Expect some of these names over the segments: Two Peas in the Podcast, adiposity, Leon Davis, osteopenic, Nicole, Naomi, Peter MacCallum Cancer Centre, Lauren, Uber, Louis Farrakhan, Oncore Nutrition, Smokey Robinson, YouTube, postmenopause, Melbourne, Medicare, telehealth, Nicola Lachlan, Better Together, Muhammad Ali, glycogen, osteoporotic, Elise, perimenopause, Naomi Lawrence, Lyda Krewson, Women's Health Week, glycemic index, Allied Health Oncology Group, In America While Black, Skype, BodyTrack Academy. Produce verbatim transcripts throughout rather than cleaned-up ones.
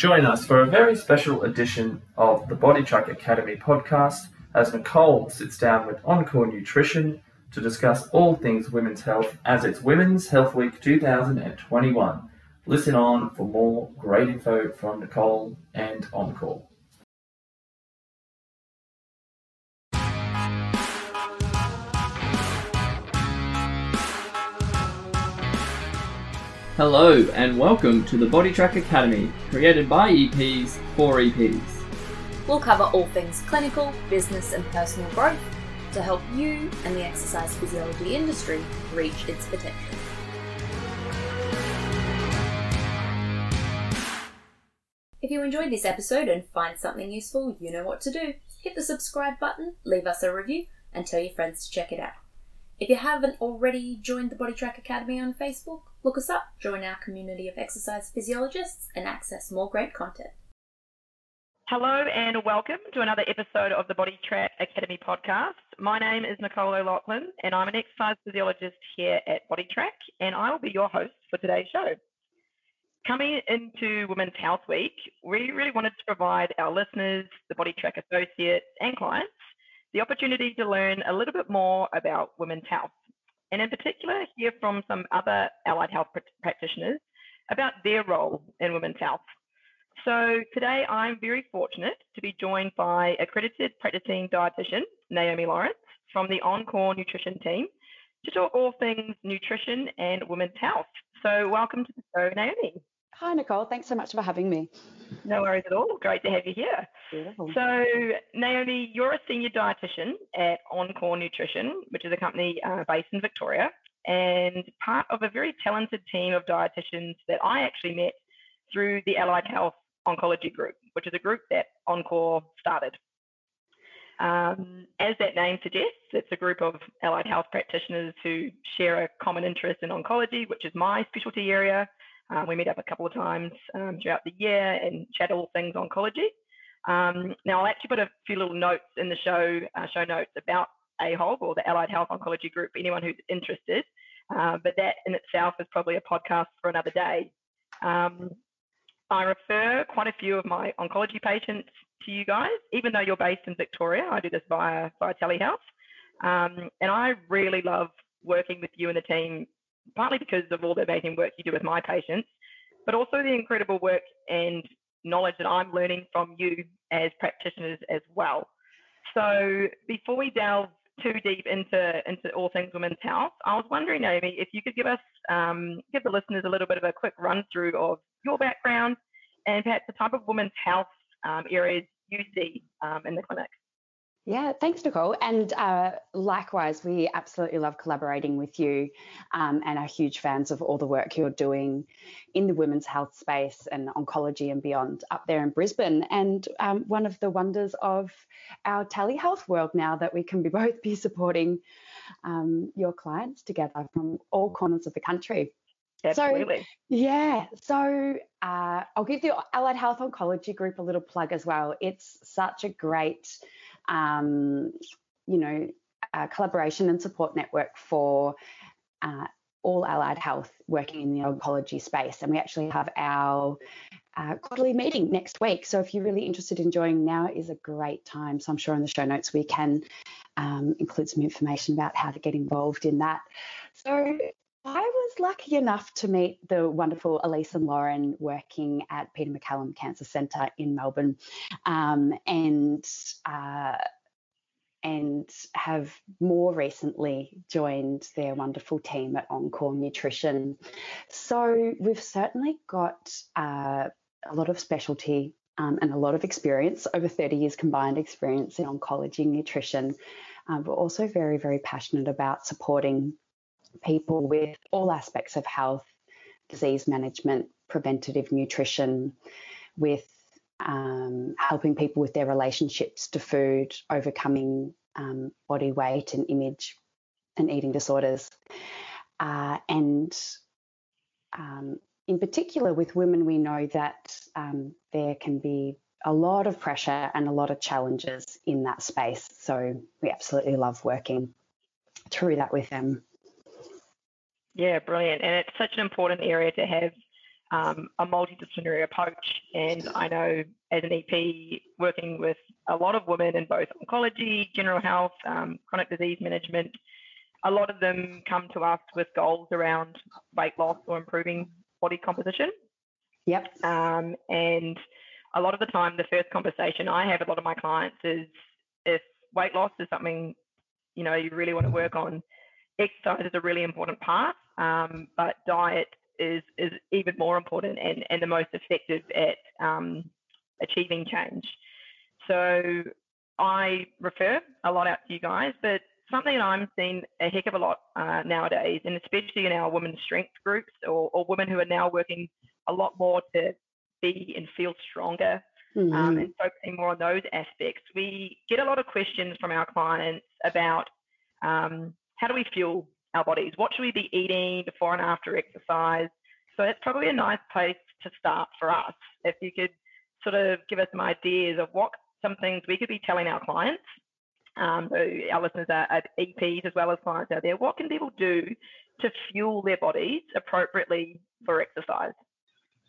Join us for a very special edition of the BodyTrack Academy podcast as Nicole sits down with Oncore Nutrition to discuss all things women's health as it's Women's Health Week two thousand twenty-one. Listen on for more great info from Nicole and Oncore. Hello and welcome to the BodyTrack Academy, created by E Ps for E Ps. We'll cover all things clinical, business and personal growth to help you and the exercise physiology industry reach its potential. If you enjoyed this episode and find something useful, you know what to do. Hit the subscribe button, leave us a review and tell your friends to check it out. If you haven't already joined the BodyTrack Academy on Facebook, look us up, join our community of exercise physiologists and access more great content. Hello and welcome to another episode of the BodyTrack Academy podcast. My name is Nicola Lachlan and I'm an exercise physiologist here at BodyTrack and I will be your host for today's show. Coming into Women's Health Week, we really wanted to provide our listeners, the BodyTrack associates and clients the opportunity to learn a little bit more about women's health, and in particular, hear from some other allied health pr- practitioners about their role in women's health. So today, I'm very fortunate to be joined by accredited practicing dietitian, Naomi Lawrence, from the Oncore Nutrition team to talk all things nutrition and women's health. So welcome to the show, Naomi. Hi, Nicole. Thanks so much for having me. No worries at all. Great to have you here. Beautiful. So, Naomi, you're a senior dietitian at Oncore Nutrition, which is a company uh, based in Victoria, and part of a very talented team of dietitians that I actually met through the Allied Health Oncology Group, which is a group that Oncore started. Um, as that name suggests, it's a group of allied health practitioners who share a common interest in oncology, which is my specialty area. Um, we meet up a couple of times um, throughout the year and chat all things oncology. Um, now, I'll actually put a few little notes in the show uh, show notes about A H O G or the Allied Health Oncology Group, anyone who's interested. Uh, but that in itself is probably a podcast for another day. Um, I refer quite a few of my oncology patients to you guys, even though you're based in Victoria. I do this via, via telehealth. Um, and I really love working with you and the team, partly because of all the amazing work you do with my patients, but also the incredible work and knowledge that I'm learning from you as practitioners as well. So before we delve too deep into, into all things women's health, I was wondering, Naomi, if you could give us, um, give the listeners a little bit of a quick run through of your background and perhaps the type of women's health um, areas you see um, in the clinic. Yeah, thanks, Nicole. And uh, likewise, we absolutely love collaborating with you um, and are huge fans of all the work you're doing in the women's health space and oncology and beyond up there in Brisbane. And um, one of the wonders of our telehealth world now that we can be both be supporting um, your clients together from all corners of the country. Absolutely. So, yeah, so uh, I'll give the Allied Health Oncology Group a little plug as well. It's such a great Um, you know, uh, collaboration and support network for uh, all allied health working in the oncology space. And we actually have our uh, quarterly meeting next week. So if you're really interested in joining, now is a great time. So I'm sure in the show notes we can um, include some information about how to get involved in that. So I was lucky enough to meet the wonderful Elise and Lauren working at Peter MacCallum Cancer Centre in Melbourne, um, and uh, and have more recently joined their wonderful team at Oncore Nutrition. So we've certainly got uh, a lot of specialty um, and a lot of experience, over thirty years combined experience in oncology and nutrition. Um, we're also very, very passionate about supporting people with all aspects of health, disease management, preventative nutrition, with um, helping people with their relationships to food, overcoming um, body weight and image and eating disorders. Uh, and um, in particular with women, we know that um, there can be a lot of pressure and a lot of challenges in that space. So we absolutely love working through that with them. Yeah, brilliant. And it's such an important area to have um, a multidisciplinary approach. And I know as an E P, working with a lot of women in both oncology, general health, um, chronic disease management, a lot of them come to us with goals around weight loss or improving body composition. Yep. Um, and a lot of the time, the first conversation I have with a lot of my clients is, if weight loss is something, you know, you really want to work on, exercise is a really important part, um, but diet is is even more important and, and the most effective at um, achieving change. So I refer a lot out to you guys, but something that I'm seeing a heck of a lot uh, nowadays, and especially in our women's strength groups, or, or women who are now working a lot more to be and feel stronger, mm-hmm. um, and focusing more on those aspects, we get a lot of questions from our clients about um, how do we fuel our bodies? What should we be eating before and after exercise? So that's probably a nice place to start for us. If you could sort of give us some ideas of what some things we could be telling our clients, um, so our listeners are, are E Ps as well as clients out there, what can people do to fuel their bodies appropriately for exercise?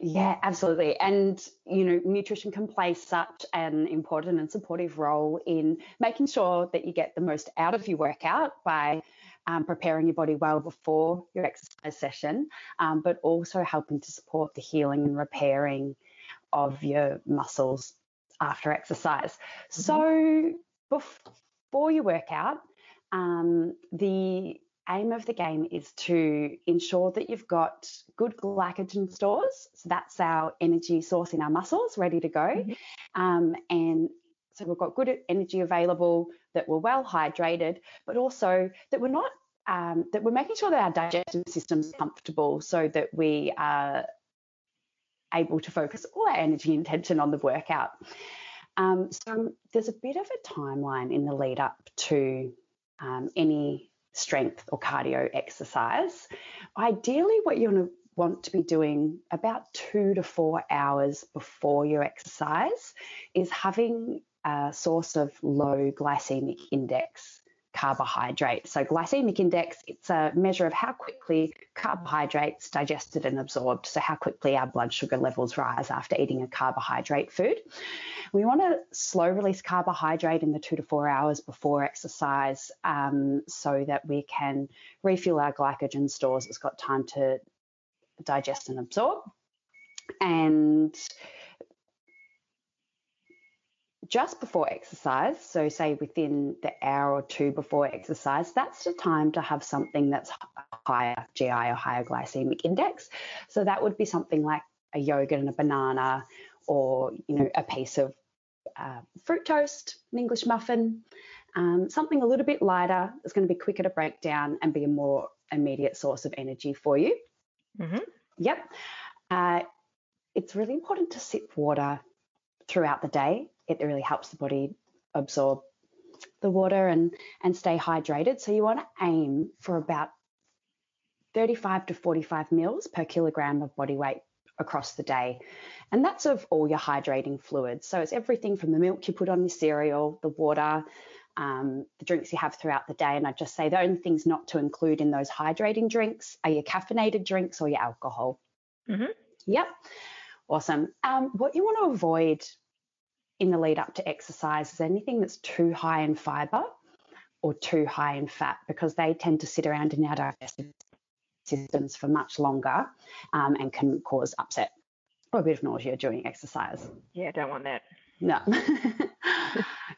Yeah, absolutely. And, you know, nutrition can play such an important and supportive role in making sure that you get the most out of your workout by um, preparing your body well before your exercise session, um, but also helping to support the healing and repairing of your muscles after exercise. Mm-hmm. So before your workout, um, the aim of the game is to ensure that you've got good glycogen stores. So that's our energy source in our muscles, ready to go. Mm-hmm. Um, and so we've got good energy available, that we're well hydrated, but also that we're not, um, that we're making sure that our digestive system's comfortable, so that we are able to focus all our energy and attention on the workout. Um, so there's a bit of a timeline in the lead up to um, any strength or cardio exercise. Ideally, what you're going to want to be doing about two to four hours before your exercise is having a source of low glycemic index carbohydrate. So glycemic index, it's a measure of how quickly carbohydrates digested and absorbed, so how quickly our blood sugar levels rise after eating a carbohydrate food. We want to slow release carbohydrate in the two to four hours before exercise, um, so that we can refuel our glycogen stores. It's got time to digest and absorb. And just before exercise, so say within the hour or two before exercise, that's the time to have something that's higher G I or higher glycemic index. So that would be something like a yogurt and a banana, or, you know, a piece of uh, fruit toast, an English muffin, um, something a little bit lighter that's going to be quicker to break down and be a more immediate source of energy for you. Mm-hmm. Yep. Uh, it's really important to sip water throughout the day. It really helps the body absorb the water and, and stay hydrated. So you want to aim for about thirty-five to forty-five mils per kilogram of body weight across the day. And that's of all your hydrating fluids. So it's everything from the milk you put on your cereal, the water, um, the drinks you have throughout the day. And I'd just say the only things not to include in those hydrating drinks are your caffeinated drinks or your alcohol. Mm-hmm. Yep. Awesome. Um, what you want to avoid in the lead up to exercise is anything that's too high in fiber or too high in fat, because they tend to sit around in our digestive systems for much longer, um, and can cause upset or a bit of nausea during exercise. Yeah, don't want that. No.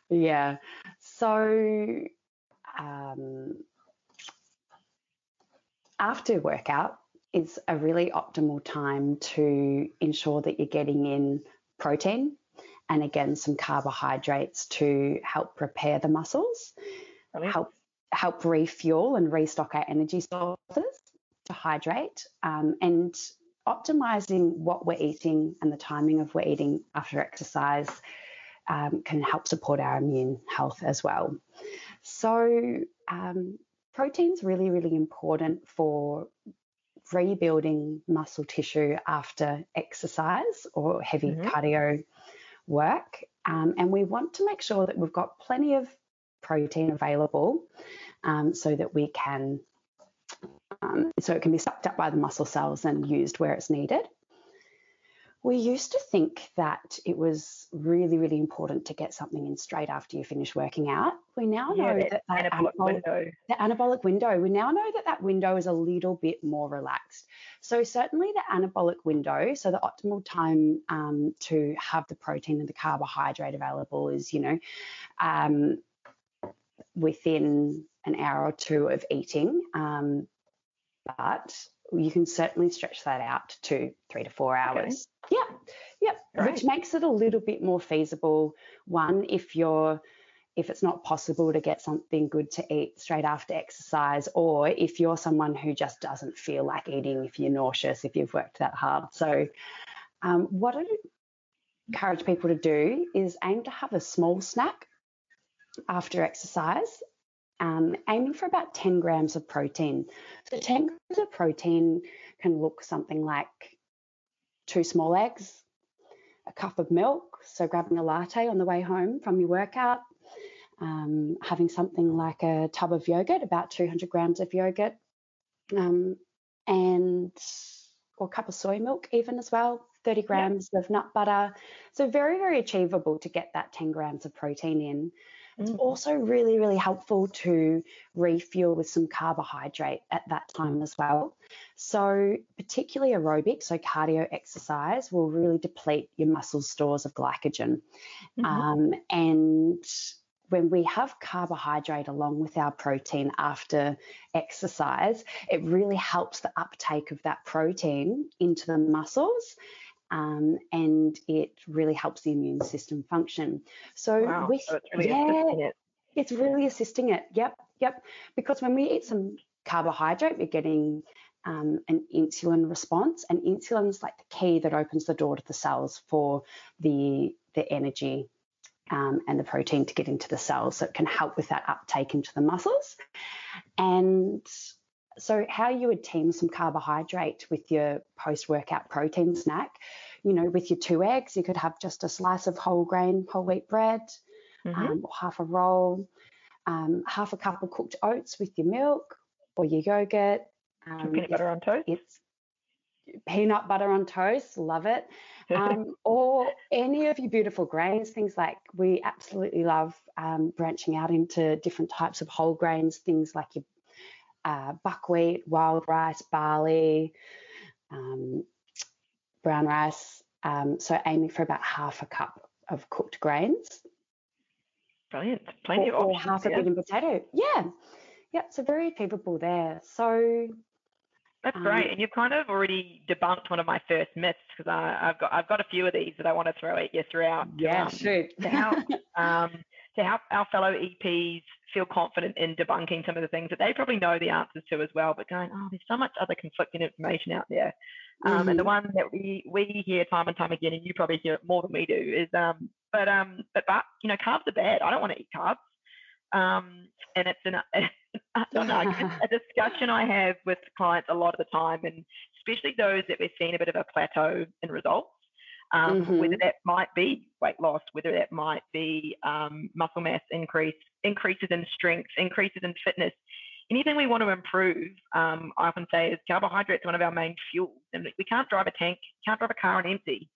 Yeah. So um, after workout is a really optimal time to ensure that you're getting in protein and again, some carbohydrates to help repair the muscles, Brilliant. help help refuel and restock our energy sources, to hydrate, um, and optimizing what we're eating and the timing of we're eating after exercise um, can help support our immune health as well. So um, protein's really, really important for rebuilding muscle tissue after exercise or heavy mm-hmm. cardio work, um, and we want to make sure that we've got plenty of protein available, um, so that we can um, so it can be sucked up by the muscle cells and used where it's needed. We used to think that it was really, really important to get something in straight after you finish working out. We now know yeah, that, that anabolic, anabolic window. The anabolic window. We now know that that window is a little bit more relaxed. So certainly the anabolic window, so the optimal time um, to have the protein and the carbohydrate available is, you know, um, within an hour or two of eating. Um, but you can certainly stretch that out to three to four hours. Okay. Yeah, yeah, right. Which makes it a little bit more feasible. One, if you're, if it's not possible to get something good to eat straight after exercise, or if you're someone who just doesn't feel like eating, if you're nauseous, if you've worked that hard. So um, what I encourage people to do is aim to have a small snack after exercise. Um, aiming for about ten grams of protein. So ten grams of protein can look something like two small eggs, a cup of milk, so grabbing a latte on the way home from your workout, um, having something like a tub of yogurt, about two hundred grams of yogurt, um, and or a cup of soy milk even as well, thirty grams yeah. of nut butter. So very, very achievable to get that ten grams of protein in. It's also really, really helpful to refuel with some carbohydrate at that time as well. So particularly aerobic, so cardio exercise, will really deplete your muscle stores of glycogen. Mm-hmm. Um, and when we have carbohydrate along with our protein after exercise, it really helps the uptake of that protein into the muscles. Um, and it really helps the immune system function. So, wow, with, so it's really yeah, assisting it. It's really assisting it. Yep, yep. Because when we eat some carbohydrate, we're getting um, an insulin response, and insulin is like the key that opens the door to the cells for the the energy um, and the protein to get into the cells. So it can help with that uptake into the muscles. And so how you would team some carbohydrate with your post-workout protein snack, you know, with your two eggs, you could have just a slice of whole grain, whole wheat bread, mm-hmm. um, or half a roll, um, half a cup of cooked oats with your milk or your yogurt. Um, peanut butter on toast? It's peanut butter on toast, love it. Um, or any of your beautiful grains, things like we absolutely love um, branching out into different types of whole grains, things like your Uh, buckwheat, wild rice, barley, um, brown rice. Um, so aiming for about half a cup of cooked grains. Brilliant. Plenty or, of options. Or half yeah. a beaten potato. Yeah. Yep. So very achievable there. So that's um, great. And you've kind of already debunked one of my first myths, because I've got I've got a few of these that I want to throw at you throughout. Yeah, um, shoot. To help, um, to help our fellow E Ps feel confident in debunking some of the things that they probably know the answers to as well, but going, oh, there's so much other conflicting information out there. Um, mm-hmm. And the one that we, we hear time and time again, and you probably hear it more than we do, is, um, but, um, but, but, you know, carbs are bad. I don't want to eat carbs. Um, and it's an, an argument, a discussion I have with clients a lot of the time, and especially those that we've seen a bit of a plateau in results. Um, mm-hmm. Whether that might be weight loss, whether that might be um, muscle mass increase, increases in strength, increases in fitness, anything we want to improve, um, I often say is carbohydrates are one of our main fuels, and we can't drive a tank, can't drive a car on empty.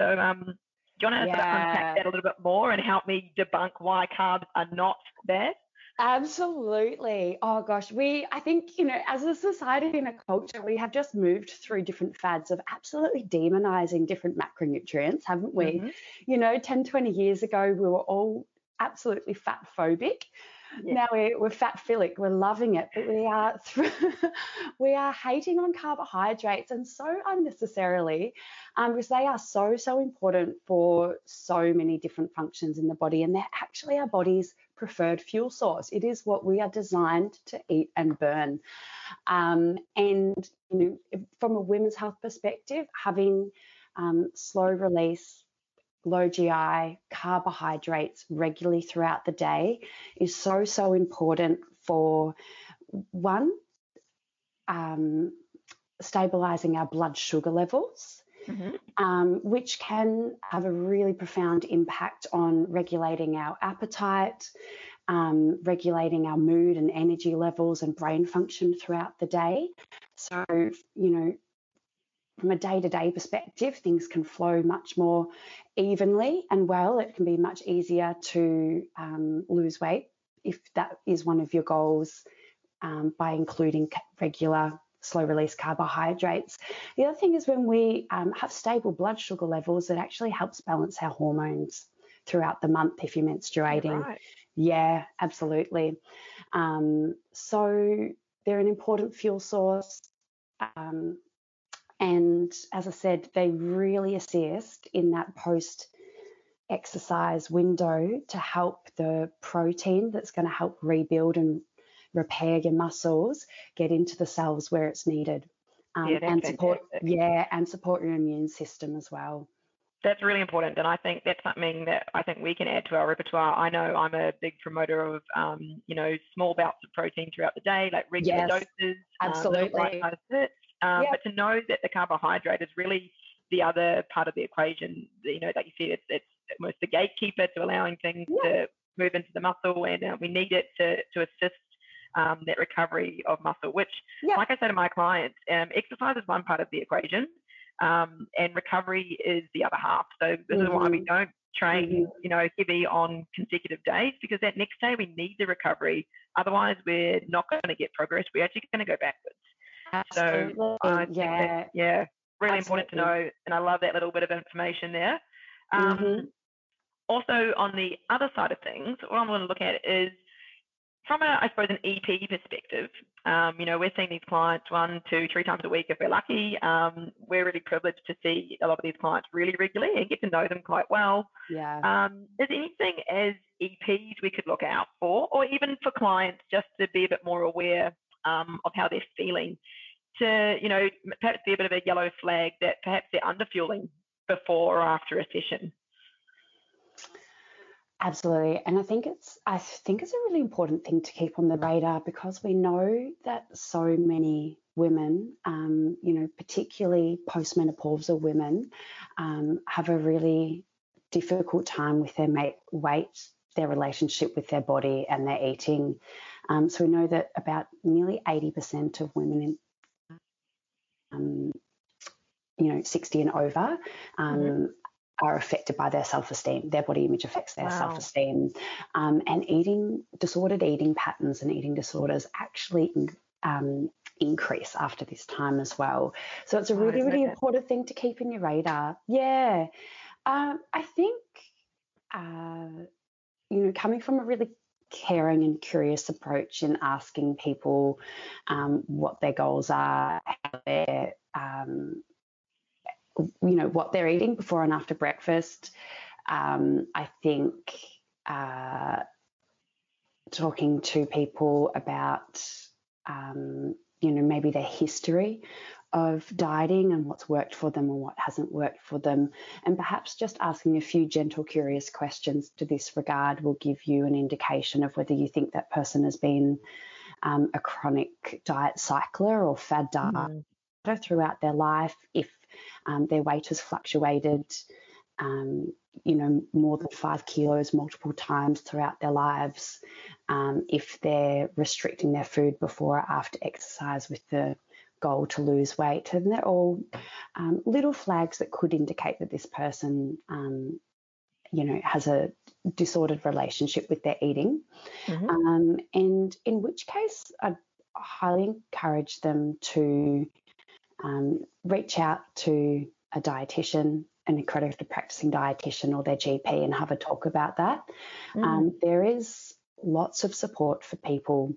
So um, do you want to yeah. sort of unpack that a little bit more and help me debunk why carbs are not bad? Absolutely. Oh gosh, we, I think, you know, as a society and a culture, we have just moved through different fads of absolutely demonizing different macronutrients, haven't we? Mm-hmm. You know, ten, twenty years ago, we were all absolutely fat phobic. Yeah. Now we're, we're fat philic, we're loving it, but we are, th- we are hating on carbohydrates, and so unnecessarily, um, because they are so, so important for so many different functions in the body, and they're actually our body's preferred fuel source. It is what we are designed to eat and burn. Um, and you know, from a women's health perspective, having um, slow release, low G I carbohydrates regularly throughout the day is so, so important for, one, um, stabilising our blood sugar levels. Mm-hmm. Um, which can have a really profound impact on regulating our appetite, um, regulating our mood and energy levels and brain function throughout the day. So, you know, from a day-to-day perspective, things can flow much more evenly and well. It can be much easier to um, lose weight if that is one of your goals um, by including regular slow-release carbohydrates. The other thing is when we um, have stable blood sugar levels, it actually helps balance our hormones throughout the month if you're menstruating. Right. Yeah, absolutely. Um, so they're an important fuel source. Um, And as I said, they really assist in that post-exercise window to help the protein that's going to help rebuild and repair your muscles get into the cells where it's needed, um, yeah, and support. Fantastic. Yeah, and support your immune system as well. That's really important, and I think that's something that I think we can add to our repertoire. I know I'm a big promoter of, um, you know, small bouts of protein throughout the day, like regular yes, doses. Absolutely. Um, Um, yep. But to know that the carbohydrate is really the other part of the equation, you know, like you said, it's, it's almost the gatekeeper to allowing things yep. to move into the muscle, and uh, we need it to, to assist um, that recovery of muscle, which, yep. like I say to my clients, um, exercise is one part of the equation um, and recovery is the other half. So this mm-hmm. is why we don't train, mm-hmm. you know, heavy on consecutive days, because that next day we need the recovery. Otherwise, we're not going to get progress. We're actually going to go backwards. Absolutely. So I yeah, that, yeah, really Absolutely. important to know, and I love that little bit of information there. Um, mm-hmm. Also, on the other side of things, what I'm going to look at is from a, I suppose, an E P perspective. Um, you know, we're seeing these clients one, two, three times a week if we're lucky. Um, we're really privileged to see a lot of these clients really regularly and get to know them quite well. Yeah. Um, is anything as E Ps we could look out for, or even for clients just to be a bit more aware Um, of how they're feeling, to, you know, perhaps be a bit of a yellow flag that perhaps they're underfueling before or after a session? Absolutely. And I think it's I think it's a really important thing to keep on the radar, because we know that so many women, um, you know, particularly postmenopausal women, um, have a really difficult time with their weight, their relationship with their body and their eating. Um, so we know that about nearly eighty percent of women in, um, you know, sixty and over um, mm-hmm. are affected by their self-esteem. Their body image affects their wow. self-esteem. Um, and eating, disordered eating patterns and eating disorders actually um, increase after this time as well. So it's a really, oh, really it? important thing to keep in your radar. Yeah. Um, I think, uh, you know, coming from a really caring and curious approach in asking people um, what their goals are, how they're, um, you know, what they're eating before and after breakfast. Um, I think uh, talking to people about, um, you know, maybe their history of dieting and what's worked for them and what hasn't worked for them, and perhaps just asking a few gentle, curious questions to this regard will give you an indication of whether you think that person has been um, a chronic diet cycler or fad dieter mm. throughout their life, if um, their weight has fluctuated um, you know, more than five kilos multiple times throughout their lives, um, if they're restricting their food before or after exercise with the goal to lose weight. And they're all um, little flags that could indicate that this person, um, you know, has a disordered relationship with their eating. Mm-hmm. Um, and in which case, I highly encourage them to um, reach out to a dietitian, an accredited practicing dietitian, or their G P, and have a talk about that. Mm-hmm. Um, there is lots of support for people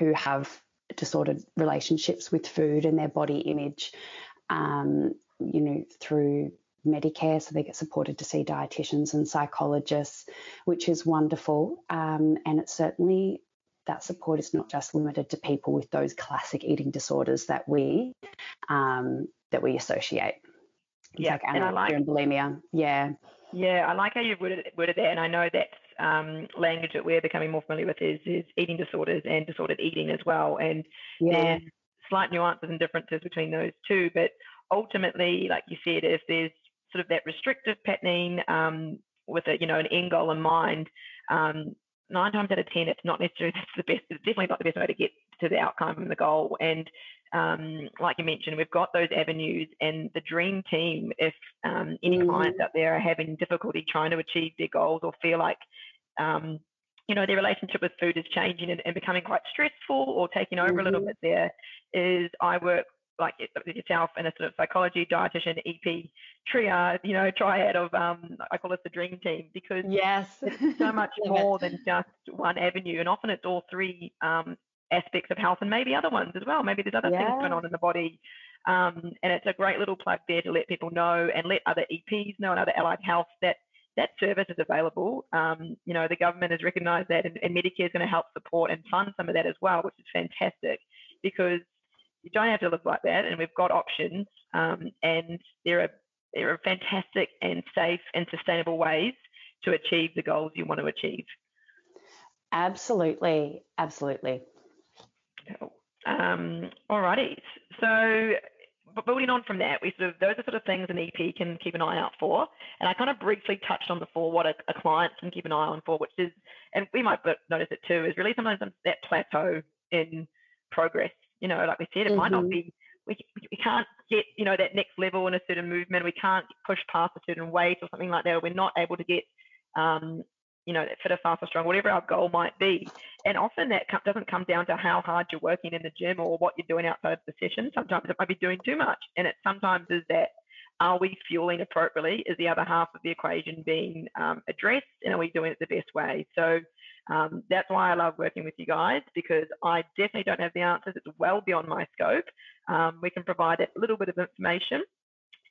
who have disordered relationships with food and their body image, um, you know, through Medicare. So they get supported to see dietitians and psychologists, which is wonderful. Um, and it's certainly, that support is not just limited to people with those classic eating disorders that we um, that we associate. Yeah, like and I like and bulimia. Yeah, yeah, I like how you've worded, worded that, and I know that's um, language that we're becoming more familiar with is, is eating disorders and disordered eating as well, and yeah. there's slight nuances and differences between those two, but ultimately, like you said, if there's sort of that restrictive patterning um, with a, you know, an end goal in mind, um, nine times out of ten, it's not necessarily the best. It's definitely not the best way to get to the outcome and the goal, and um, like you mentioned, we've got those avenues and the dream team. If um, any mm-hmm. clients out there are having difficulty trying to achieve their goals or feel like, um, you know, their relationship with food is changing and, and becoming quite stressful or taking over mm-hmm. a little bit, there is I work like yourself in a sort of psychology, dietitian, E P triad, you know, triad of, um, I call it the dream team, because yes, it's so much more than just one avenue. And often it's all three um, aspects of health and maybe other ones as well. Maybe there's other yeah. things going on in the body. Um, and it's a great little plug there to let people know and let other E Ps know and other allied health that that service is available. Um, you know, the government has recognised that, and, and Medicare is going to help support and fund some of that as well, which is fantastic, because you don't have to live like that, and we've got options, um, and there are there are fantastic and safe and sustainable ways to achieve the goals you want to achieve. Absolutely, absolutely. Cool. Um, all righty. So, but building on from that, we sort of those are sort of things an E P can keep an eye out for, and I kind of briefly touched on before what a, a client can keep an eye on for, which is, and we might notice it too, is really sometimes that plateau in progress. You know, like we said, it mm-hmm. might not be, we, we can't get, you know, that next level in a certain movement. We can't push past a certain weight or something like that. We're not able to get, um, you know, that fitter, faster, stronger, whatever our goal might be. And often that doesn't come down to how hard you're working in the gym or what you're doing outside of the session. Sometimes it might be doing too much. And it sometimes is that, are we fueling appropriately? Is the other half of the equation being um, addressed? And are we doing it the best way? So, Um, that's why I love working with you guys, because I definitely don't have the answers. It's well beyond my scope. Um, we can provide a little bit of information,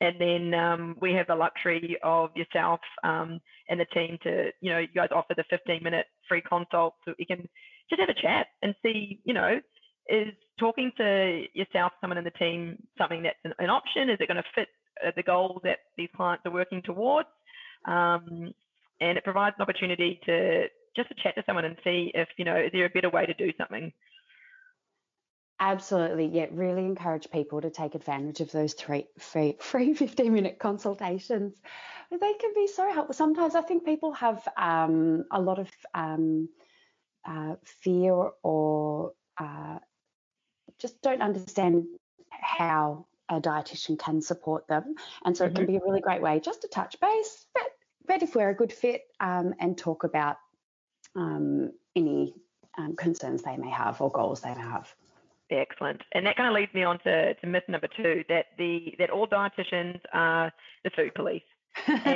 and then um, we have the luxury of yourself um, and the team to, you know, you guys offer the fifteen minute free consult, so you can just have a chat and see, you know, is talking to yourself, someone in the team, something that's an, an option? Is it going to fit the goals that these clients are working towards? Um, and it provides an opportunity to just to chat to someone and see if, you know, is there a better way to do something? Absolutely. Yeah, really encourage people to take advantage of those three free, free fifteen-minute consultations. They can be so helpful. Sometimes I think people have um, a lot of um, uh, fear or uh, just don't understand how a dietitian can support them. And so mm-hmm. it can be a really great way just to touch base, but, but if we're a good fit um, and talk about Um, any um, concerns they may have or goals they may have. Excellent. And that kind of leads me on to, to myth number two, that the that all dietitians are the food police.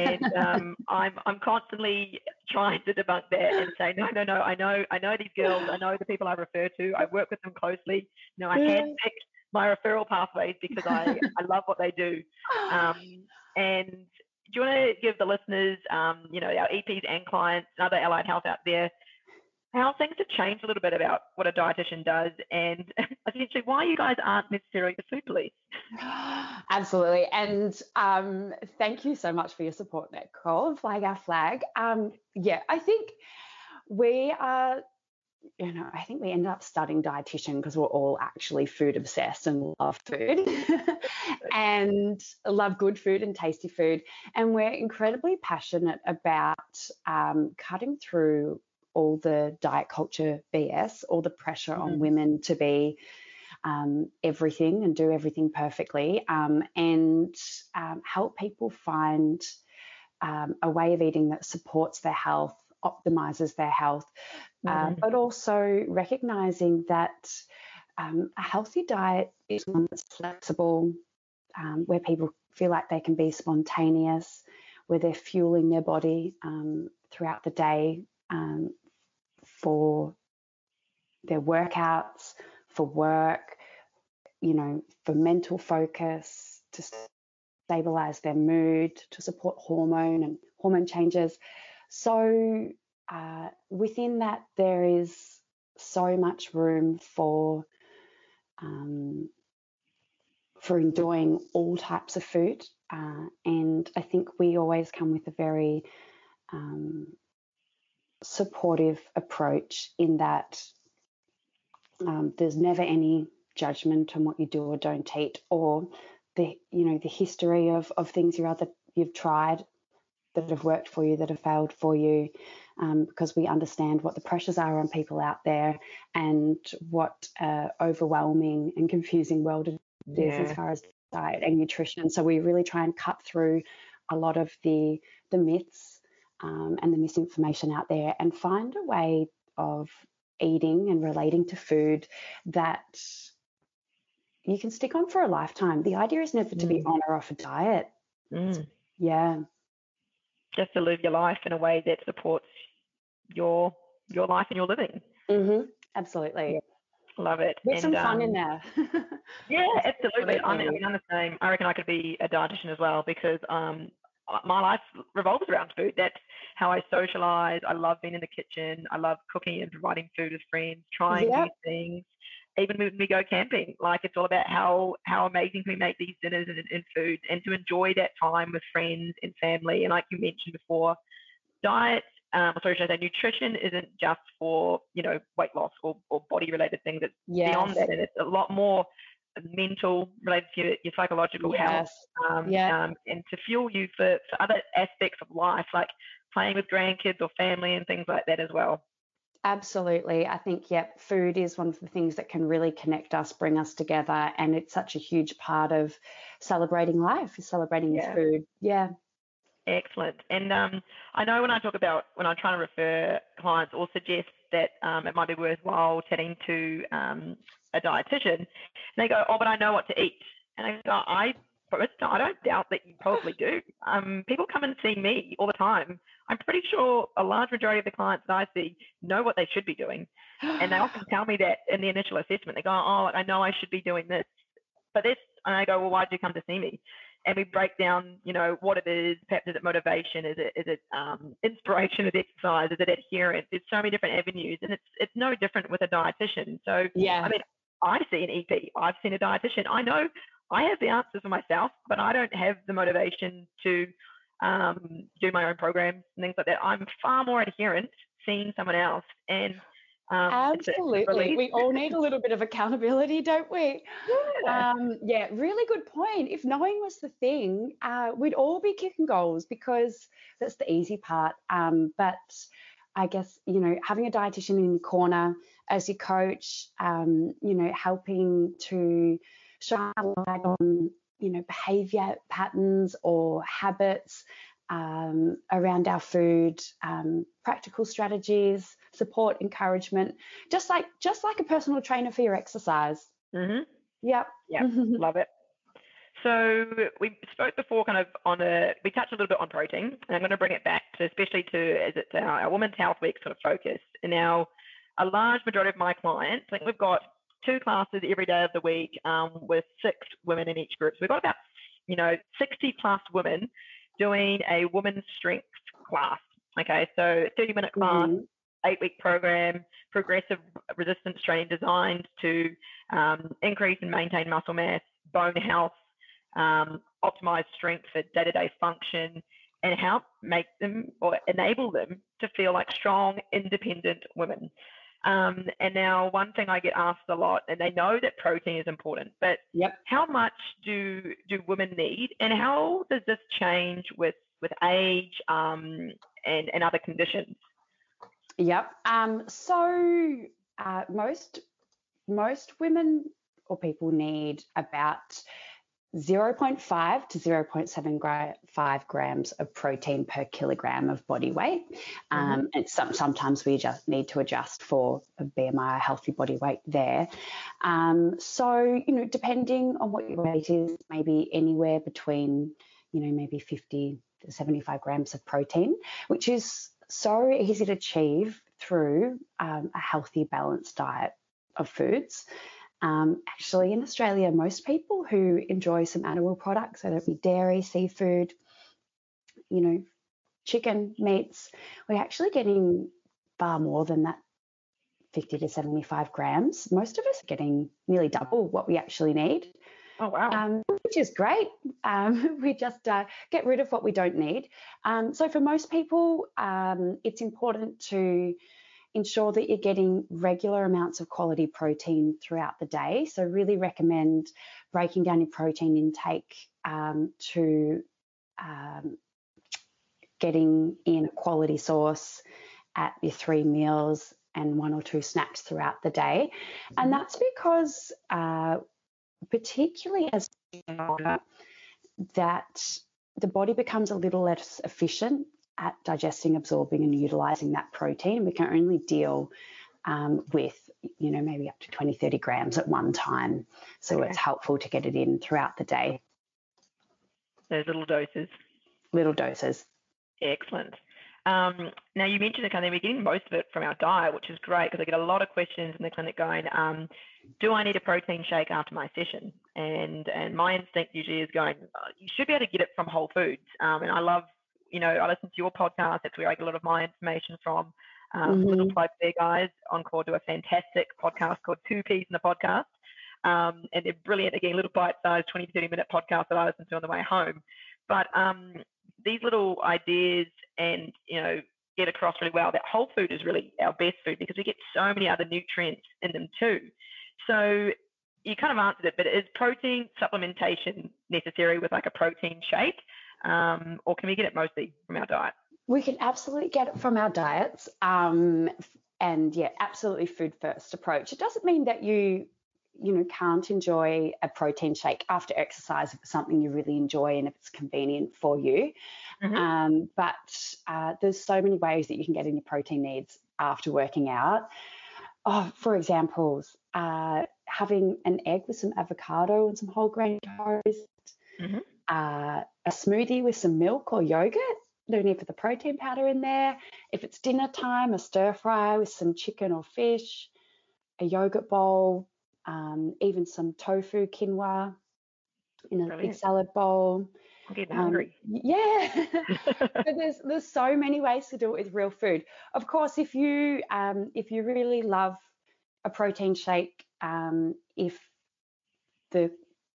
And um, I'm I'm constantly trying to debunk that and say no no no I know I know these girls, I know the people I refer to, I work with them closely. No, I yeah. handpick my referral pathways because I I love what they do. Um, and do you want to give the listeners, um, you know, our E Ps and clients and other allied health out there, how things have changed a little bit about what a dietitian does and essentially why you guys aren't necessarily the food police? Absolutely. And um, thank you so much for your support, Nicole, flag our flag. Um, yeah, I think we are, you know, I think we end up studying dietitian because we're all actually food obsessed and love food and love good food and tasty food. And we're incredibly passionate about um, cutting through all the diet culture B S, all the pressure mm-hmm. on women to be um, everything and do everything perfectly, um, and um, help people find um, a way of eating that supports their health, optimizes their health, uh, mm. but also recognizing that um, a healthy diet is one that's flexible, um, where people feel like they can be spontaneous, where they're fueling their body um, throughout the day um, for their workouts, for work, you know, for mental focus, to stabilize their mood, to support hormone and hormone changes. So uh, within that, there is so much room for um, for enjoying all types of food. Uh, and I think we always come with a very um, supportive approach in that um, there's never any judgment on what you do or don't eat, or the you know the history of, of things you're other, you've tried that have worked for you, that have failed for you, um, because we understand what the pressures are on people out there and what uh, overwhelming and confusing world it is yeah. as far as diet and nutrition. So we really try and cut through a lot of the the myths um, and the misinformation out there and find a way of eating and relating to food that you can stick on for a lifetime. The idea is never mm. to be on or off a diet. Mm. Yeah. Just to live your life in a way that supports your your life and your living. Mm-hmm. Absolutely. Yeah. Love it. There's and, some fun um, in there. Yeah, absolutely. I'm, I'm the same. I reckon I could be a dietitian as well because um, my life revolves around food. That's how I socialise. I love being in the kitchen. I love cooking and providing food with friends, trying yep. new things. Even when we go camping, like it's all about how how amazing we make these dinners and, and food, and to enjoy that time with friends and family. And like you mentioned before, diet, um, sorry, should I say nutrition isn't just for, you know, weight loss or, or body related things. It's yes. beyond that, and it's a lot more mental, related to your, your psychological yes. health, um, yeah. um, and to fuel you for, for other aspects of life, like playing with grandkids or family and things like that as well. Absolutely. I think, yep, food is one of the things that can really connect us, bring us together. And it's such a huge part of celebrating life, is celebrating yeah. with food. Yeah. Excellent. And um, I know when I talk about, when I'm trying to refer clients or suggest that um, it might be worthwhile chatting to um, a dietitian, and they go, oh, but I know what to eat. And I go, I I don't doubt that you probably do. Um, people come and see me all the time. I'm pretty sure a large majority of the clients that I see know what they should be doing. And they often tell me that in the initial assessment. They go, oh, I know I should be doing this. But this, and I go, well, why did you come to see me? And we break down, you know, what it is. Perhaps is it motivation? Is it, is it um, inspiration with exercise? Is it adherence? There's so many different avenues. And it's it's no different with a dietitian. So, yeah. I mean, I see an E P. I've seen a dietitian. I know I have the answers for myself, but I don't have the motivation to um, do my own programs and things like that. I'm far more adherent seeing someone else. And um, absolutely, we all need a little bit of accountability, don't we? Yeah. Um, yeah, really good point. If knowing was the thing, uh, we'd all be kicking goals because that's the easy part. Um, but I guess, you know, having a dietitian in your corner as your coach, um, you know, helping to shine a light on, you know, behaviour patterns or habits um, around our food, um, practical strategies, support, encouragement, just like just like a personal trainer for your exercise. Mm-hmm. Yep. Yeah. Love it. So we spoke before kind of on a, we touched a little bit on protein, and I'm going to bring it back to, especially to, as it's our, our Women's Health Week sort of focus. And now a large majority of my clients, I think we've got two classes every day of the week um, with six women in each group. So we've got about, you know, sixty plus women doing a women's strength class. Okay, so thirty minute class, mm-hmm. eight week program, progressive resistance training designed to um, increase and maintain muscle mass, bone health, um, optimize strength for day-to-day function, and help make them or enable them to feel like strong, independent women. Um, and now one thing I get asked a lot, and they know that protein is important, but yep. how much do do women need, and how does this change with, with age um, and, and other conditions? Yep. Um, so uh, most most women or people need about zero point five to zero point seven five grams of protein per kilogram of body weight. Mm-hmm. Um, and some, sometimes we just need to adjust for a B M I, healthy body weight there. Um, so, you know, depending on what your weight is, maybe anywhere between, you know, maybe fifty to seventy-five grams of protein, which is so easy to achieve through um, a healthy, balanced diet of foods. Um, actually, in Australia, most people who enjoy some animal products, whether it be dairy, seafood, you know, chicken, meats, we're actually getting far more than that fifty to seventy-five grams. Most of us are getting nearly double what we actually need. Oh, wow. Um, which is great. Um, we just uh, get rid of what we don't need. Um, so for most people, um, it's important to ensure that you're getting regular amounts of quality protein throughout the day. So really recommend breaking down your protein intake um, to um, getting in a quality source at your three meals and one or two snacks throughout the day. And that's because uh, particularly as we get older, that the body becomes a little less efficient at digesting, absorbing and utilising that protein. We can only deal um, with, you know, maybe up to twenty, thirty grams at one time. So okay. It's helpful to get it in throughout the day. So little doses. Little doses. Excellent. Um, now, you mentioned the kind of, we're getting most of it from our diet, which is great because I get a lot of questions in the clinic going, um, do I need a protein shake after my session? And and my instinct usually is going, oh, you should be able to get it from whole foods. Um, and I love, you know, I listen to your podcast. That's where I get a lot of my information from. Um, mm-hmm. Little plug there, guys. Oncore do a fantastic podcast called Two Peas in the Podcast. Um, and they're brilliant. Again, little bite-sized twenty, thirty-minute podcast that I listen to on the way home. But um, these little ideas and, you know, get across really well that whole food is really our best food because we get so many other nutrients in them too. So you kind of answered it, but is protein supplementation necessary with like a protein shake? Um, or can we get it mostly from our diet? We can absolutely get it from our diets. Um, and, yeah, absolutely food-first approach. It doesn't mean that you... you know, can't enjoy a protein shake after exercise if it's something you really enjoy and if it's convenient for you. Mm-hmm. Um, but uh, there's so many ways that you can get in your protein needs after working out. Oh, for example, uh, having an egg with some avocado and some whole grain toast, mm-hmm. uh, a smoothie with some milk or yogurt, no need for the protein powder in there. If it's dinner time, a stir fry with some chicken or fish, a yogurt bowl, Um, even some tofu, quinoa in a Brilliant. Big salad bowl. I'm getting um, hungry. Yeah. there's there's so many ways to do it with real food. Of course, if you um, if you really love a protein shake, um, if the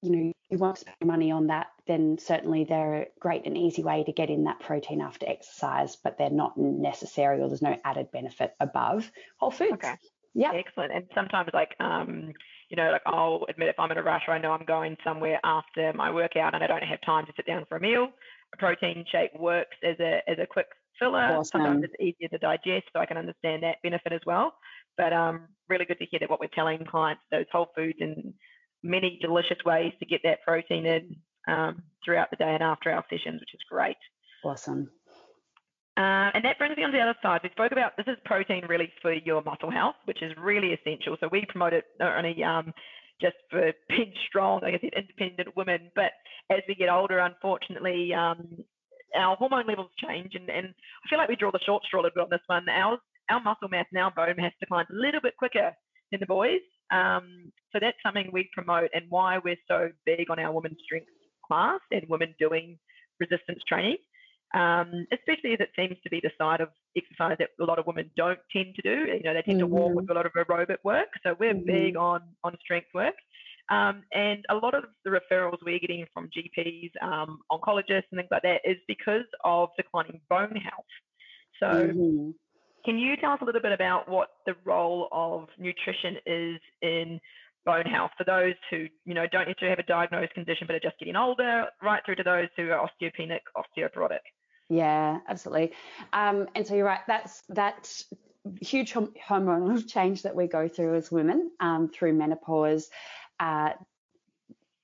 you know you want to spend money on that, then certainly they're a great and easy way to get in that protein after exercise. But they're not necessary, or there's no added benefit above whole foods. Okay. Yeah. Excellent. And sometimes like, um, you know, like I'll admit if I'm in a rush or I know I'm going somewhere after my workout and I don't have time to sit down for a meal, a protein shake works as a as a quick filler. Awesome. Sometimes it's easier to digest, so I can understand that benefit as well. But um, really good to hear that what we're telling clients, those whole foods and many delicious ways to get that protein in um, throughout the day and after our sessions, which is great. Awesome. Uh, and that brings me on to the other side. We spoke about this is protein really for your muscle health, which is really essential. So we promote it not only um, just for being strong, like I said, independent women, but as we get older, unfortunately, um, our hormone levels change. And, and I feel like we draw the short straw a little bit on this one. Our, our muscle mass and our bone mass declines a little bit quicker than the boys. Um, so that's something we promote and why we're so big on our women's strength class and women doing resistance training. Um, especially as it seems to be the side of exercise that a lot of women don't tend to do. You know, they tend mm-hmm. to walk with a lot of aerobic work. So we're mm-hmm. big on, on strength work. Um, and a lot of the referrals we're getting from G Ps, um, oncologists and things like that is because of declining bone health. So mm-hmm. can you tell us a little bit about what the role of nutrition is in bone health for those who, you know, don't necessarily have a diagnosed condition but are just getting older, right through to those who are osteopenic, osteoporotic? Yeah, absolutely. Um, and so you're right, that's that huge hom- hormonal change that we go through as women um, through menopause. Uh,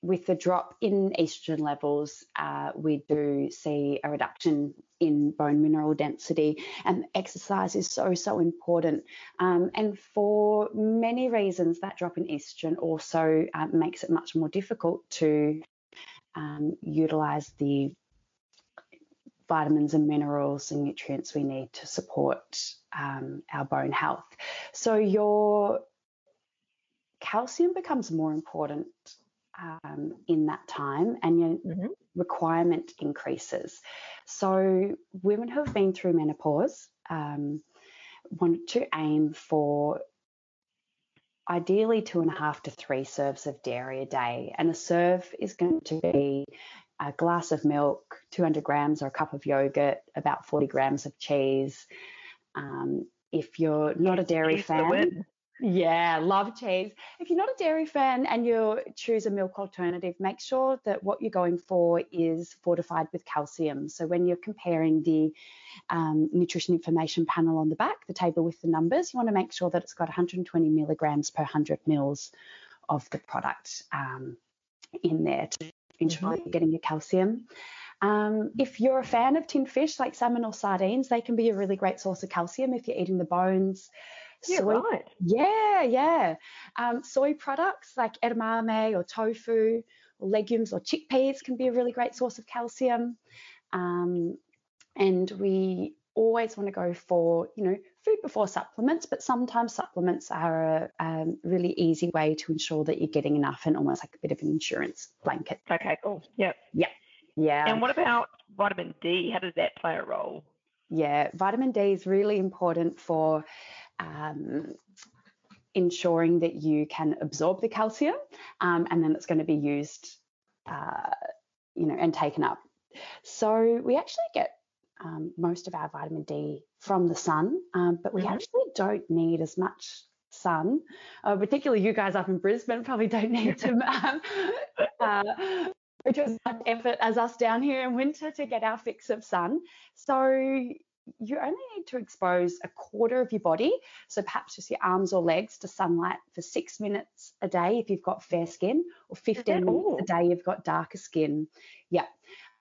with the drop in estrogen levels, uh, we do see a reduction in bone mineral density, and exercise is so, so important. Um, and for many reasons, that drop in estrogen also uh, makes it much more difficult to um, utilise the vitamins and minerals and nutrients we need to support um, our bone health. So your calcium becomes more important um, in that time, and your mm-hmm. requirement increases. So women who have been through menopause um, want to aim for ideally two and a half to three serves of dairy a day, and a serve is going to be a glass of milk, two hundred grams or a cup of yogurt, about forty grams of cheese. Um, if you're not a dairy cheese fan, Yeah, love cheese. If you're not a dairy fan and you choose a milk alternative, make sure that what you're going for is fortified with calcium. So when you're comparing the um, nutrition information panel on the back, the table with the numbers, you want to make sure that it's got one hundred twenty milligrams per one hundred mils of the product um, in there to ensure mm-hmm. that you're getting your calcium. Um, if you're a fan of tinned fish like salmon or sardines, they can be a really great source of calcium if you're eating the bones. Yeah, soy, right. Yeah, yeah. Um, soy products like edamame or tofu, or legumes or chickpeas can be a really great source of calcium. Um, and we always want to go for, you know, food before supplements, but sometimes supplements are a um, really easy way to ensure that you're getting enough and almost like a bit of an insurance blanket. Okay, cool. Yep. Yep. Yeah. And what about vitamin D? How does that play a role? Yeah, vitamin D is really important for um, ensuring that you can absorb the calcium um, and then it's going to be used, uh, you know, and taken up. So we actually get um, most of our vitamin D from the sun, um, but we mm-hmm. actually don't need as much sun, uh, particularly you guys up in Brisbane probably don't need to um, uh, which was an effort as us down here in winter to get our fix of sun. So you only need to expose a quarter of your body, so perhaps just your arms or legs, to sunlight for six minutes a day if you've got fair skin, or fifteen minutes a day if you've got darker skin. Yeah.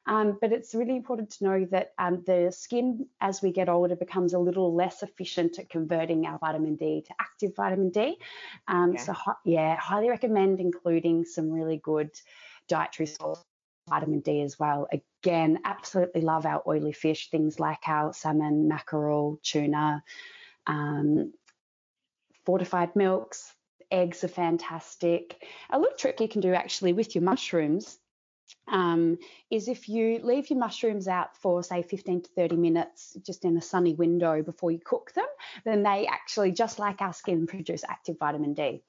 Um, but it's really important to know that um, the skin, as we get older, becomes a little less efficient at converting our vitamin D to active vitamin D. Um, yeah. So, hi- yeah, highly recommend including some really good dietary source vitamin D as well. Again, absolutely love our oily fish, things like our salmon, mackerel, tuna, um, fortified milks, eggs are fantastic. A little trick you can do actually with your mushrooms um, is if you leave your mushrooms out for, say, fifteen to thirty minutes just in a sunny window before you cook them, then they actually, just like our skin, produce active vitamin D.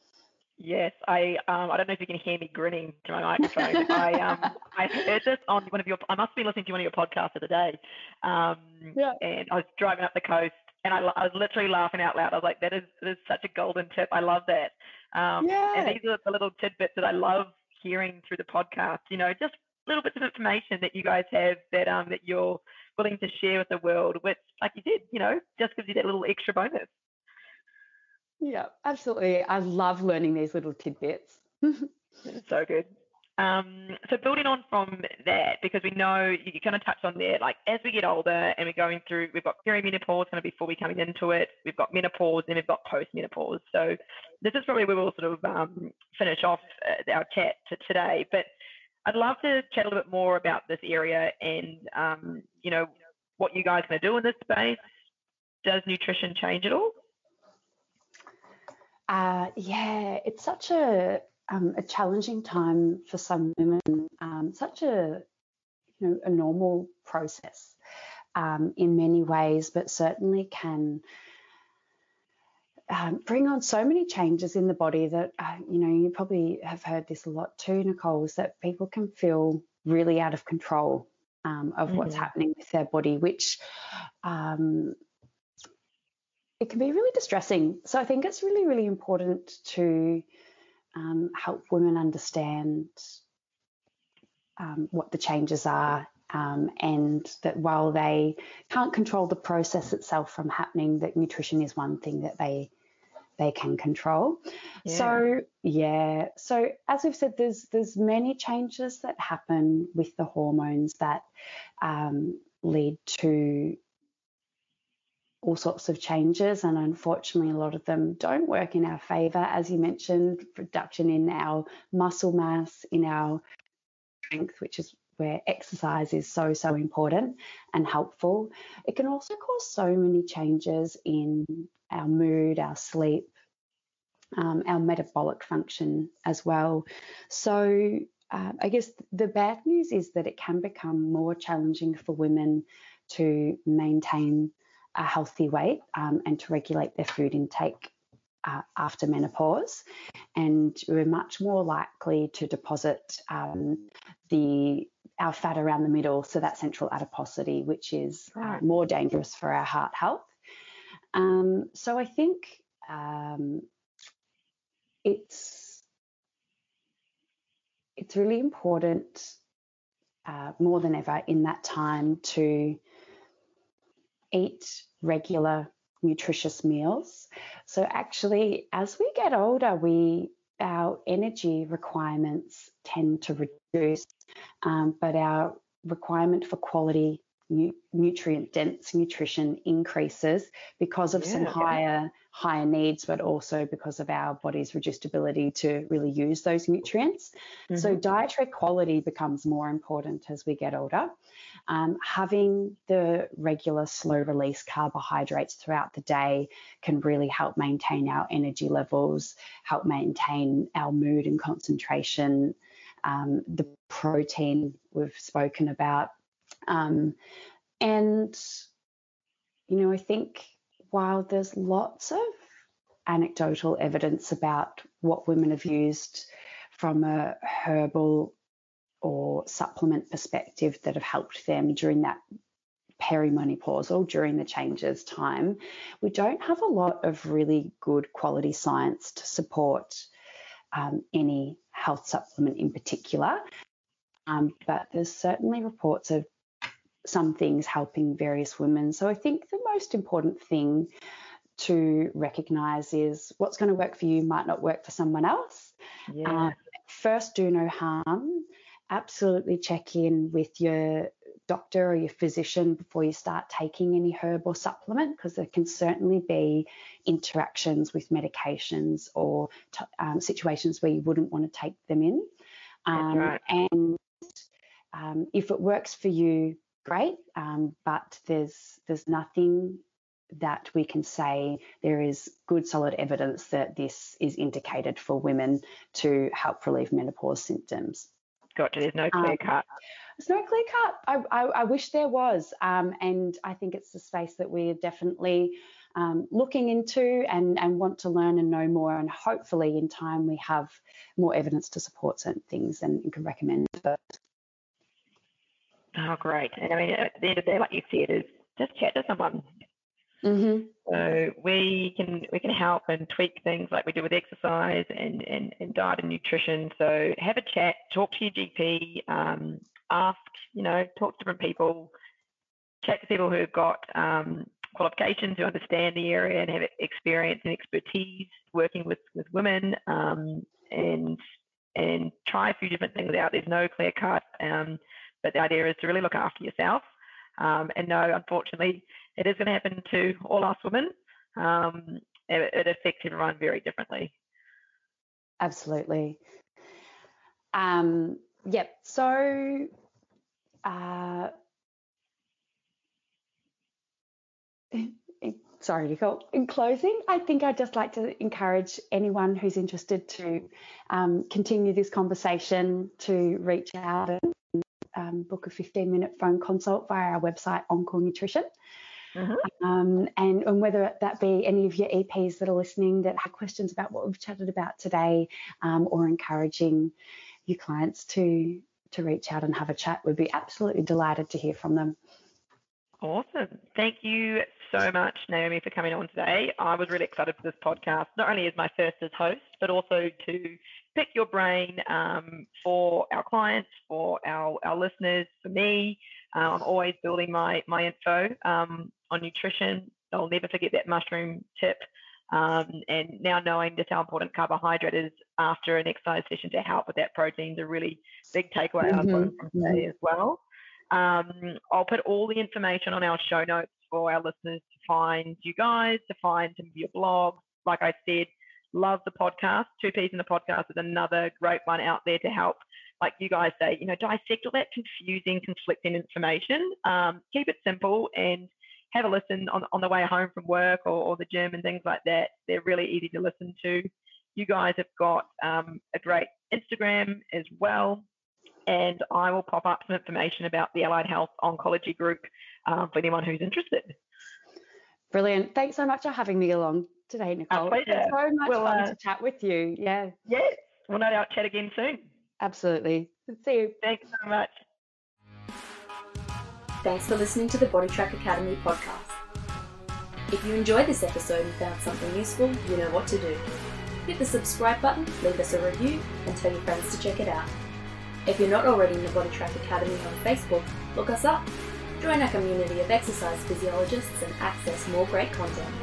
Yes, I um, I don't know if you can hear me grinning to my microphone. I um I heard this on one of your, I must be listening to one of your podcasts of the day. Um, yeah. And I was driving up the coast and I, I was literally laughing out loud. I was like, that is, that is such a golden tip. I love that. Um, yeah. And these are the little tidbits that I love hearing through the podcast, you know, just little bits of information that you guys have that um that you're willing to share with the world, which, like you said, you know, just gives you that little extra bonus. Yeah, absolutely. I love learning these little tidbits. So good. Um, so building on from that, because we know you, you kind of touched on there, like as we get older and we're going through, we've got perimenopause kind of before we're coming into it, we've got menopause, and we've got postmenopause. So this is probably where we'll sort of um, finish off uh, our chat to today. But I'd love to chat a little bit more about this area and, um, you know, what you guys are going to do in this space. Does nutrition change at all? Uh, yeah, it's such a um, a challenging time for some women, um, such a, you know, a normal process um, in many ways, but certainly can um, bring on so many changes in the body that, uh, you know, you probably have heard this a lot too, Nicole, is that people can feel really out of control um, of mm-hmm. what's happening with their body, which um it can be really distressing. So I think it's really, really important to um, help women understand um, what the changes are um, and that while they can't control the process itself from happening, that nutrition is one thing that they they can control. Yeah. So, yeah. So as we've said, there's, there's many changes that happen with the hormones that um, lead to all sorts of changes, and unfortunately a lot of them don't work in our favour. As you mentioned, reduction in our muscle mass, in our strength, which is where exercise is so, so important and helpful. It can also cause so many changes in our mood, our sleep, um, our metabolic function as well. So uh, I guess the bad news is that it can become more challenging for women to maintain a healthy weight um, and to regulate their food intake uh, after menopause, and we're much more likely to deposit um, the our fat around the middle, so that central adiposity, which is uh, more dangerous for our heart health. Um, so I think um, it's it's really important uh, more than ever in that time to eat regular nutritious meals. So actually, as we get older, we our energy requirements tend to reduce, um, but our requirement for quality nu- nutrient dense nutrition increases because of yeah, some okay. higher higher needs, but also because of our body's reducibility to really use those nutrients. Mm-hmm. So dietary quality becomes more important as we get older. Um, having the regular slow release carbohydrates throughout the day can really help maintain our energy levels, help maintain our mood and concentration, um, the protein we've spoken about. Um, and, you know, I think while there's lots of anecdotal evidence about what women have used from a herbal or supplement perspective that have helped them during that perimenopausal, during the changes time, we don't have a lot of really good quality science to support um, any health supplement in particular. Um, but there's certainly reports of some things helping various women. So I think the most important thing to recognise is what's going to work for you might not work for someone else. Yeah. Um, first, do no harm. Absolutely check in with your doctor or your physician before you start taking any herb or supplement, because there can certainly be interactions with medications or t- um, situations where you wouldn't want to take them in. Um, right. And um, if it works for you, great, um, but there's there's nothing that we can say there is good solid evidence that this is indicated for women to help relieve menopause symptoms. Gotcha. There's no clear um, cut. There's no clear cut. I, I, I wish there was, um, and I think it's the space that we're definitely um, looking into and, and want to learn and know more. And hopefully, in time, we have more evidence to support certain things and can recommend it. Oh, great. And I mean, at the end of the day, like you said, is just chat to someone. Mm-hmm. So we can we can help and tweak things like we do with exercise and, and, and diet and nutrition. So have a chat, talk to your G P, um, ask, you know, talk to different people, chat to people who've got um, qualifications, who understand the area and have experience and expertise working with, with women, um, and and try a few different things out. There's no clear cut. Um, But the idea is to really look after yourself, um, and no, unfortunately, it is going to happen to all us women. Um, it, it affects everyone very differently. Absolutely. Um, yep. So, uh, sorry, Nicole. In closing, I think I'd just like to encourage anyone who's interested to um, continue this conversation to reach out and Um, book a fifteen minute phone consult via our website, Oncore Nutrition. Mm-hmm. Um, and, and whether that be any of your E Ps that are listening that have questions about what we've chatted about today, um, or encouraging your clients to, to reach out and have a chat, we'd be absolutely delighted to hear from them. Awesome. Thank you so much, Naomi, for coming on today. I was really excited for this podcast, not only as my first as host, but also to pick your brain um, for our clients, for our, our listeners, for me. Uh, I'm always building my, my info um, on nutrition. I'll never forget that mushroom tip. Um, and now knowing just how important carbohydrate is after an exercise session to help with that protein is a really big takeaway mm-hmm. I've got from today as well. Um, I'll put all the information on our show notes for our listeners to find you guys, to find some of your blogs. Like I said, love the podcast. Two Peas in the Podcast is another great one out there to help, like you guys say, you know, dissect all that confusing, conflicting information. Um, keep it simple and have a listen on, on the way home from work or, or the gym and things like that. They're really easy to listen to. You guys have got um, a great Instagram as well. And I will pop up some information about the Allied Health Oncology Group um, for anyone who's interested. Brilliant. Thanks so much for having me along today, Nicole. It's so much well, fun uh, to chat with you. Yeah. Yeah. We'll no doubt chat again soon. Absolutely. See you. Thanks so much. Thanks for listening to the BodyTrack Academy podcast. If you enjoyed this episode and found something useful, you know what to do. hit the subscribe button, leave us a review, and tell your friends to check it out. If you're not already in the BodyTrack Academy on Facebook, look us up. Join our community of exercise physiologists and access more great content.